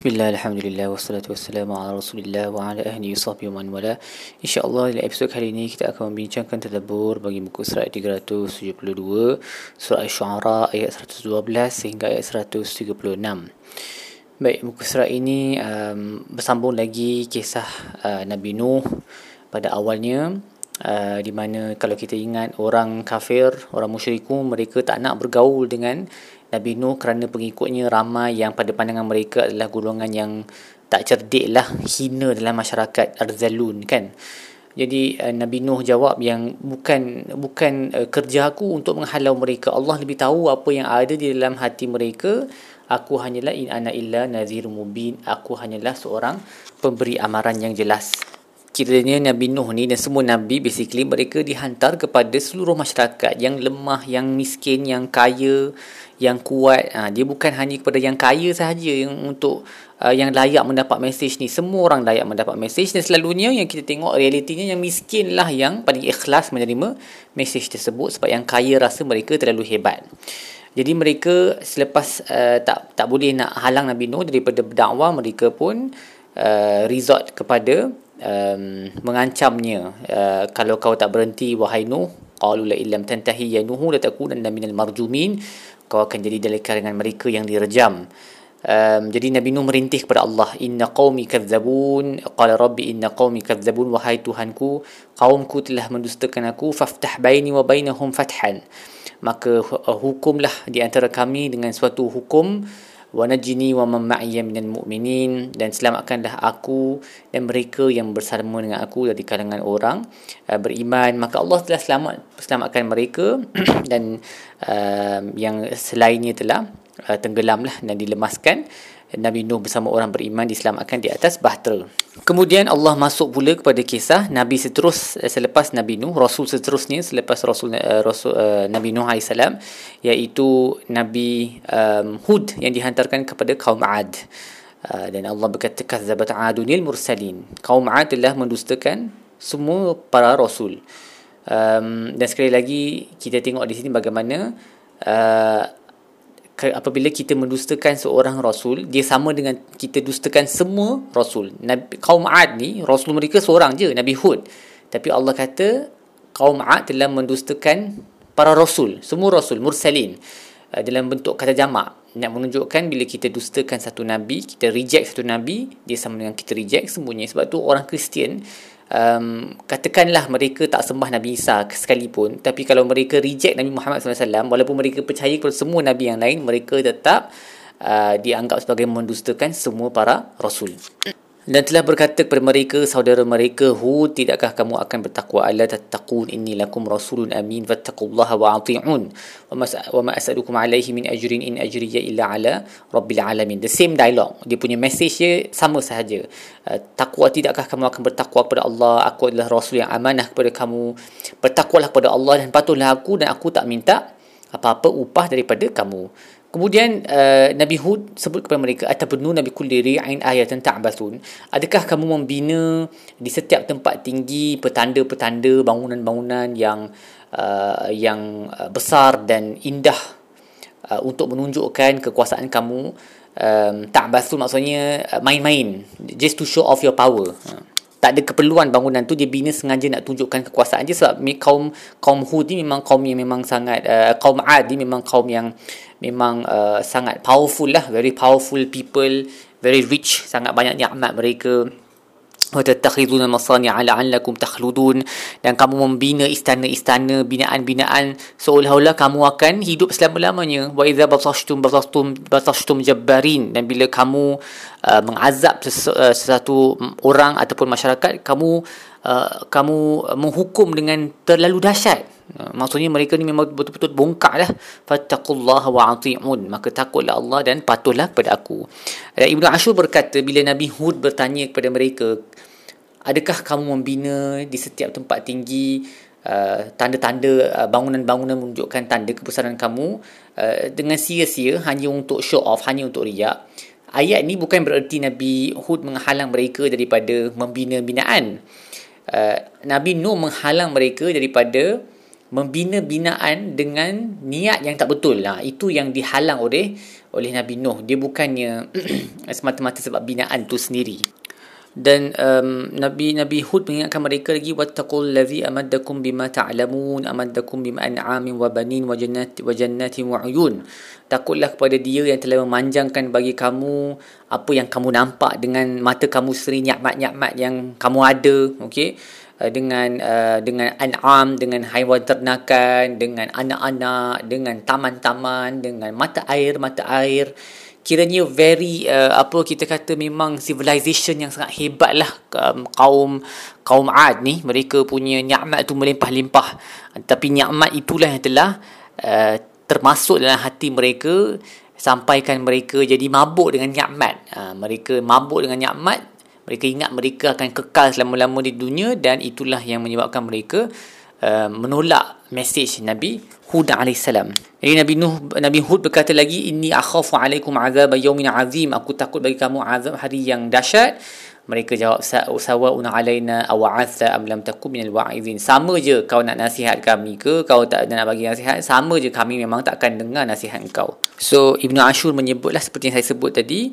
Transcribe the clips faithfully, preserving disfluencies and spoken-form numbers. Bismillah, alhamdulillah, wassalatu wassalamu ala rasulillah wa ala ahli sahbihi wa man wala. InsyaAllah dalam episod kali ini kita akan membincangkan tadabbur bagi muka surat tiga ratus tujuh puluh dua, Surat Asy-Syu'ara' ayat seratus dua belas sehingga ayat seratus tiga puluh enam. Baik, muka surat ini um, bersambung lagi kisah uh, Nabi Nuh pada awalnya, uh, di mana kalau kita ingat orang kafir, orang musyrikun, mereka tak nak bergaul dengan Nabi Nuh kerana pengikutnya ramai yang pada pandangan mereka adalah golongan yang tak cerdik lah, hina dalam masyarakat, arzalun kan. Jadi Nabi Nuh jawab yang bukan bukan kerja aku untuk menghalau mereka. Allah lebih tahu apa yang ada di dalam hati mereka. Aku hanyalah in ana illa nazir mubin. Aku hanyalah seorang pemberi amaran yang jelas. Kiranya Nabi Nuh ni dan semua Nabi basically mereka dihantar kepada seluruh masyarakat yang lemah, yang miskin, yang kaya, yang kuat. Ha, dia bukan hanya kepada yang kaya sahaja yang untuk uh, yang layak mendapat mesej ni. Semua orang layak mendapat mesej dan selalunya yang kita tengok realitinya yang miskin lah yang paling ikhlas menerima mesej tersebut sebab yang kaya rasa mereka terlalu hebat. Jadi mereka selepas uh, tak tak boleh nak halang Nabi Nuh daripada berdakwah, mereka pun uh, resort kepada Um, mengancamnya, uh, kalau kau tak berhenti wahai Nuh, qalu la illam tantahi ya Nuh la takunanna minal marjumin, kau akan jadi dalam kalangan mereka yang direjam. Um, jadi Nabi Nuh merintih kepada Allah, inna qaumi kadzabun, qala rabbi inna qaumi kadzabun, wahai Tuhanku kaumku telah mendustakan aku, faftah baini wa bainahum fathan, maka uh, hukumlah di antara kami dengan suatu hukum, wa najini wa man ma'iyya minal mu'minin, dan selamatkanlah aku dan mereka yang bersama dengan aku dari kalangan orang uh, beriman. Maka Allah telah selamat selamatkan mereka dan uh, yang selainnya telah uh, tenggelamlah dan dilemaskan. Nabi Nuh bersama orang beriman diselamatkan di atas bahtera. Kemudian Allah masuk pula kepada kisah Nabi seterus selepas Nabi Nuh, Rasul seterusnya selepas Rasul, uh, Rasul uh, Nabi Nuh alaihissalam, iaitu Nabi um, Hud yang dihantarkan kepada Kaum Ad. Uh, dan Allah berkata, kazzabat adunil mursalin. Kaum Ad telah mendustakan semua para Rasul. Um, dan sekali lagi kita tengok di sini bagaimana Uh, apabila kita mendustakan seorang Rasul, dia sama dengan kita dustakan semua Rasul. Nabi, Kaum Ad ni, Rasul mereka seorang je, Nabi Hud. Tapi Allah kata, Kaum Ad telah mendustakan para Rasul, semua Rasul, Mursalin, dalam bentuk kata jamak. Nak menunjukkan bila kita dustakan satu Nabi, kita reject satu Nabi, dia sama dengan kita reject semuanya. Sebab tu orang Kristian, Um, katakanlah mereka tak sembah Nabi Isa sekalipun, tapi kalau mereka reject Nabi Muhammad sallallahu alaihi wasallam, walaupun mereka percaya kepada semua Nabi yang lain, mereka tetap uh, dianggap sebagai mendustakan semua para Rasul. Dan telah berkata kepada mereka saudara mereka Hud, tidakkah kamu akan bertakwa, ala tattaqun inni lakum rasulun amin fattaqullaha wa ati'un wa ma as'alukum alaihi min ajrin in ajriya illa ala rabbil alamin. The same dialogue, dia punya message dia sama sahaja. Uh, takwa, tidakkah kamu akan bertakwa kepada Allah, aku adalah rasul yang amanah kepada kamu, bertakwalah kepada Allah dan patuhlah aku dan aku tak minta apa-apa upah daripada kamu. Kemudian uh, Nabi Hud sebut kepada mereka, atabnu nabi kulli ri'in ayatan ta'basun, adakah kamu membina di setiap tempat tinggi petanda-petanda bangunan-bangunan yang uh, yang besar dan indah uh, untuk menunjukkan kekuasaan kamu. um, ta'basun maksudnya uh, main-main, just to show off your power. uh. Tak ada keperluan bangunan tu, dia bina sengaja nak tunjukkan kekuasaan dia. Sebab kaum kaum Hud ni memang kaum yang memang sangat uh, kaum Ad ni memang kaum yang memang uh, sangat powerful lah, very powerful people, very rich, sangat banyak nikmat mereka. Wa tattakhiduna masani'a la'allakum takhludun, dan kamu membina istana-istana, binaan-binaan seolah-olah kamu akan hidup selama-lamanya. Wa idza basashtum basashtum basashtum jabbarin, dan bila kamu uh, mengazab sesu, uh, sesuatu orang ataupun masyarakat, kamu uh, kamu menghukum dengan terlalu dahsyat. Uh, maksudnya mereka ni memang betul-betul bongkak lah. Fattaqullaha wa ati'un, maka takutlah Allah dan patuhlah kepada aku. Dan Ibn Ashur berkata bila Nabi Hud bertanya kepada mereka, adakah kamu membina di setiap tempat tinggi uh, tanda-tanda uh, bangunan-bangunan menunjukkan tanda kebesaran kamu uh, dengan sia-sia, hanya untuk show off, hanya untuk riak? Ayat ni bukan bererti Nabi Hud menghalang mereka daripada membina binaan. Uh, Nabi Nuh menghalang mereka daripada membina binaan dengan niat yang tak betul. Nah, itu yang dihalang oleh oleh Nabi Nuh. Dia bukannya semata-mata sebab binaan tu sendiri. Dan um, Nabi Nabi Hud mengingatkan mereka lagi, wattaqul ladzi amaddakum bima ta'lamun, amaddakum bima an'amin wa banin wa jannatin wa jannatin wa uyun. Takutlah kepada Dia yang telah memanjangkan bagi kamu apa yang kamu nampak dengan mata kamu sendiri, nikmat-nikmat yang kamu ada, okey, dengan uh, dengan an'am, dengan haiwan ternakan, dengan anak-anak, dengan taman-taman, dengan mata air, mata air. Kiranya very uh, apa kita kata memang civilization yang sangat hebat lah um, kaum kaum Ad ni. Mereka punya nikmat tu melimpah-limpah, tapi nikmat itulah yang telah uh, termasuk dalam hati mereka, sampaikan mereka jadi mabuk dengan nikmat. Uh, mereka mabuk dengan nikmat, mereka ingat mereka akan kekal selama-lama di dunia, dan itulah yang menyebabkan mereka uh, menolak mesej Nabi Hud alaihissalam. Jadi Nabi Nuh, Nabi Hud berkata lagi, inni akhafu alaikum azab yawmin azim, aku takut bagi kamu azab hari yang dahsyat. Mereka jawab, sawa'un alaina awa'atha am lam takum minal wa'izin, sama je kau nak nasihat kami ke kau tak nak bagi nasihat, sama je, kami memang takkan dengar nasihat kau. So Ibn Ashur menyebutlah seperti yang saya sebut tadi,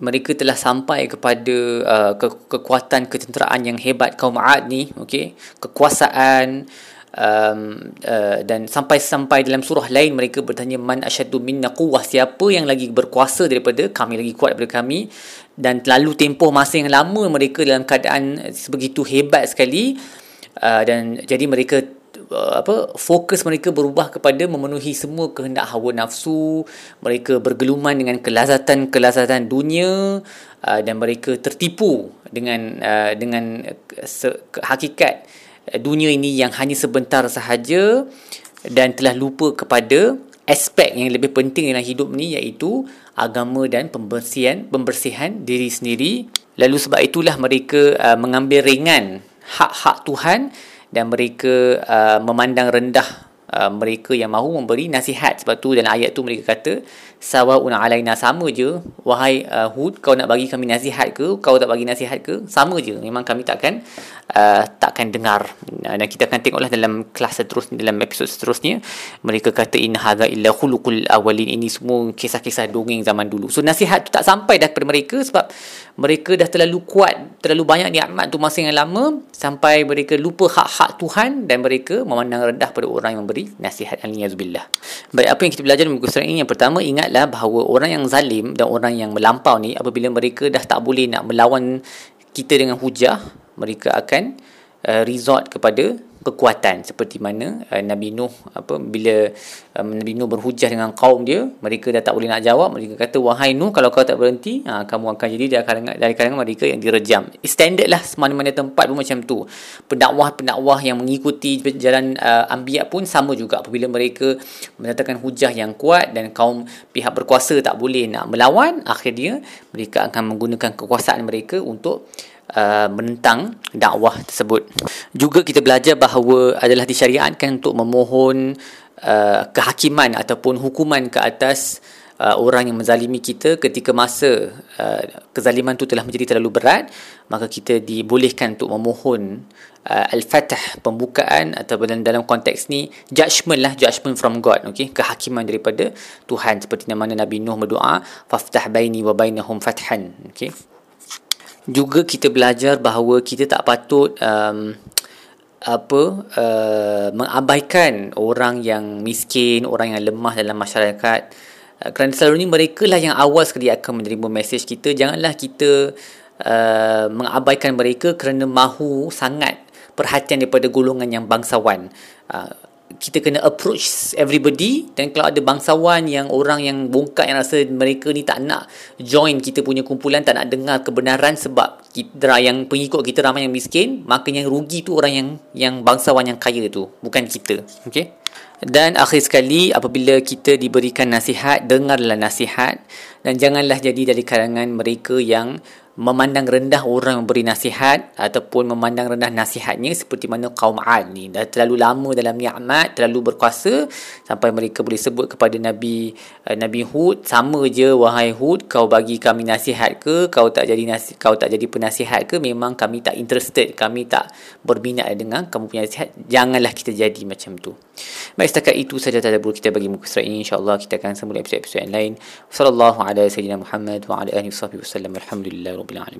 mereka telah sampai kepada uh, ke- kekuatan ketenteraan yang hebat kaum Ad ni, okey, kekuasaan. Um, uh, dan sampai-sampai dalam surah lain mereka bertanya, man asyaddu minna quwwah, siapa yang lagi berkuasa daripada kami, lagi kuat daripada kami. Dan lalu tempoh masa yang lama mereka dalam keadaan sebegitu hebat sekali, uh, dan jadi mereka uh, apa fokus mereka berubah kepada memenuhi semua kehendak hawa nafsu. Mereka bergeluman dengan kelazatan-kelazatan dunia, uh, dan mereka tertipu dengan uh, dengan se- hakikat dunia ini yang hanya sebentar sahaja, dan telah lupa kepada aspek yang lebih penting dalam hidup ni, iaitu agama dan pembersihan pembersihan diri sendiri. Lalu sebab itulah mereka uh, mengambil ringan hak-hak Tuhan, dan mereka uh, memandang rendah uh, mereka yang mahu memberi nasihat. Sebab tu dalam ayat tu mereka kata, sawa'un alaina, sama je wahai uh, Hud, kau nak bagi kami nasihat ke kau tak bagi nasihat ke, sama je, memang kami takkan Uh, takkan dengar. Dan kita akan tengoklah dalam kelas seterusnya, dalam episod seterusnya, mereka kata in hadza illa khuluqul awwalin, ini semua kisah-kisah dongeng zaman dulu. So nasihat tu tak sampai dah kepada mereka, sebab mereka dah terlalu kuat, terlalu banyak nikmat tu masa yang lama, sampai mereka lupa hak-hak Tuhan, dan mereka memandang rendah pada orang yang memberi nasihat. Al-Niyazubillah. Baik, apa yang kita belajar dalam buku surat ini, yang pertama, ingatlah bahawa orang yang zalim dan orang yang melampau ni, apabila mereka dah tak boleh nak melawan kita dengan hujah, mereka akan uh, resort kepada kekuatan, seperti mana uh, Nabi Nuh apa bila um, Nabi Nuh berhujah dengan kaum dia, mereka dah tak boleh nak jawab. Mereka kata, wahai Nuh, kalau kau tak berhenti, ha, kamu akan jadi dari kalangan dari kalangan mereka yang direjam. Standard lah, mana-mana tempat pun macam tu. Pendakwah-pendakwah yang mengikuti jalan uh, anbiya pun sama juga. Apabila mereka mendatangkan hujah yang kuat dan kaum pihak berkuasa tak boleh nak melawan, akhirnya mereka akan menggunakan kekuasaan mereka untuk Uh, menentang dakwah tersebut. Juga kita belajar bahawa adalah disyariatkan untuk memohon uh, kehakiman ataupun hukuman ke atas uh, orang yang menzalimi kita ketika masa uh, kezaliman itu telah menjadi terlalu berat, maka kita dibolehkan untuk memohon uh, al-fatah, pembukaan, ataupun dalam konteks ni judgement lah, judgement from God, okay? Kehakiman daripada Tuhan, seperti nama Nabi Nuh berdoa, faftah baini wa bainahum fathan, okay? Juga kita belajar bahawa kita tak patut um, apa uh, mengabaikan orang yang miskin, orang yang lemah dalam masyarakat, uh, kerana selalunya mereka lah yang awal sekali akan menerima mesej kita. Janganlah kita uh, mengabaikan mereka kerana mahu sangat perhatian daripada golongan yang bangsawan. Uh, kita kena approach everybody, dan kalau ada bangsawan yang orang yang bongkak yang rasa mereka ni tak nak join kita punya kumpulan, tak nak dengar kebenaran sebab kita yang pengikut kita ramai yang miskin, maka yang rugi tu orang yang yang bangsawan yang kaya tu, bukan kita, okey? Dan akhir sekali, apabila kita diberikan nasihat, dengarlah nasihat, dan janganlah jadi dari kalangan mereka yang memandang rendah orang beri nasihat ataupun memandang rendah nasihatnya, seperti mana kaum Ad ni dah terlalu lama dalam nikmat, terlalu berkuasa sampai mereka boleh sebut kepada Nabi uh, Nabi Hud, sama je, wahai Hud, kau bagi kami nasihat ke? Kau tak jadi nasi, kau tak jadi penasihat ke? Memang kami tak interested, kami tak berminat dengan kamu punya nasihat. Janganlah kita jadi macam tu. Baik, setakat itu saja tadabbur kita bagi muka surat ini. InsyaAllah kita akan sambung episod-episod yang lain. Sallallahu ala sayyidina Muhammad wa ala alihi wa sahbihi wasallam. Alhamdulillah rabbil alamin.